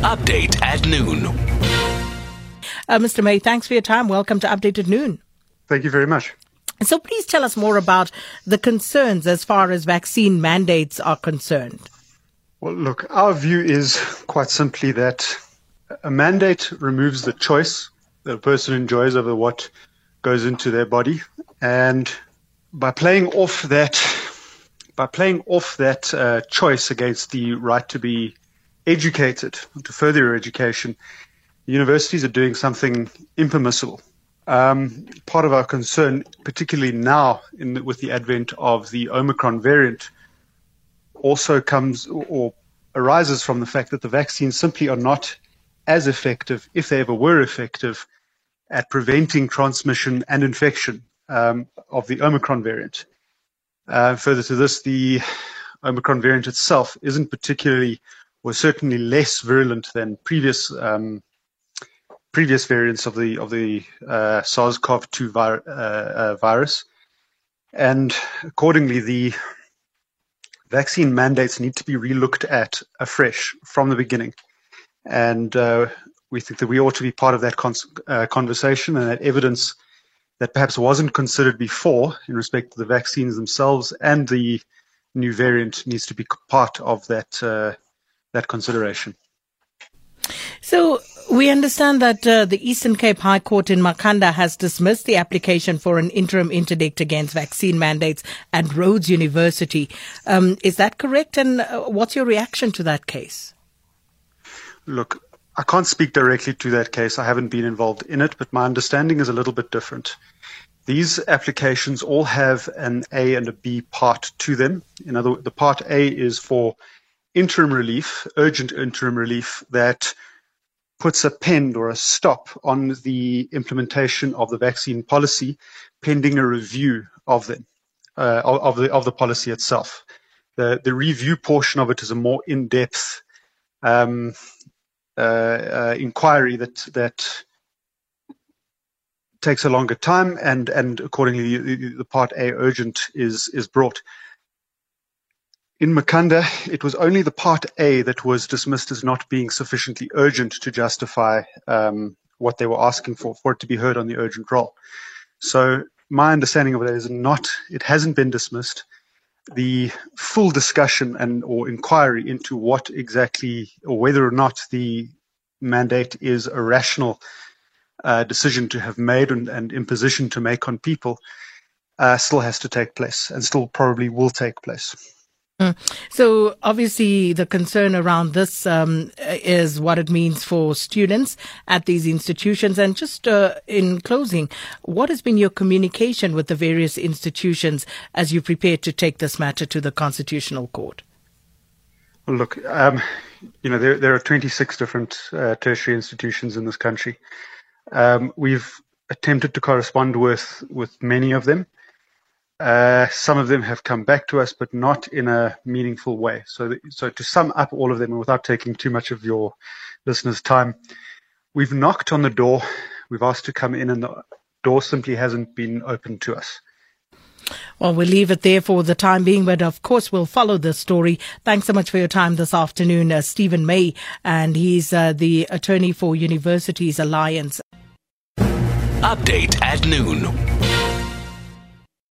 Update at noon. Mr. May, thanks for your time. Welcome to Update at noon. Thank you very much. So please tell us more about the concerns as far as vaccine mandates are concerned. Well, look, our view is quite simply that a mandate removes the choice that a person enjoys over what goes into their body. And by playing off that choice against the right to be educated, to further your education, universities are doing something impermissible. Part of our concern, particularly now with the advent of the Omicron variant, also comes or arises from the fact that the vaccines simply are not as effective, if they ever were effective, at preventing transmission and infection of the Omicron variant. Further to this, the Omicron variant itself isn't particularly, or certainly less virulent than previous variants of the SARS-CoV-2 virus, and accordingly, the vaccine mandates need to be relooked at afresh from the beginning. And we think that we ought to be part of that conversation, and that evidence that perhaps wasn't considered before in respect to the vaccines themselves and the new variant needs to be part of that consideration. So we understand that the Eastern Cape High Court in Makanda has dismissed the application for an interim interdict against vaccine mandates at Rhodes University. Is that correct? And what's your reaction to that case? Look, I can't speak directly to that case. I haven't been involved in it, but my understanding is a little bit different. These applications all have an A and a B part to them. In other words, the part A is for interim relief, urgent interim relief that puts a pend or a stop on the implementation of the vaccine policy pending a review of them, of the policy itself. The review portion of it is a more in-depth inquiry that takes a longer time, and accordingly the part A urgent is brought. In Makanda, it was only the part A that was dismissed as not being sufficiently urgent to justify what they were asking for it to be heard on the urgent roll. So my understanding of that is it hasn't been dismissed. The full discussion or inquiry into what exactly or whether or not the mandate is a rational decision to have made and imposition to make on people still has to take place, and still probably will take place. So obviously the concern around this is what it means for students at these institutions. And just in closing, what has been your communication with the various institutions as you prepare to take this matter to the Constitutional Court? Well, look, there are 26 different tertiary institutions in this country. We've attempted to correspond with many of them. Some of them have come back to us, but not in a meaningful way. So to sum up all of them, and without taking too much of your listeners' time, we've knocked on the door, we've asked to come in, and the door simply hasn't been opened to us. Well, we'll leave it there for the time being, but of course we'll follow this story. Thanks so much for your time this afternoon, Stephen May, and he's the attorney for Universities Alliance. Update at noon.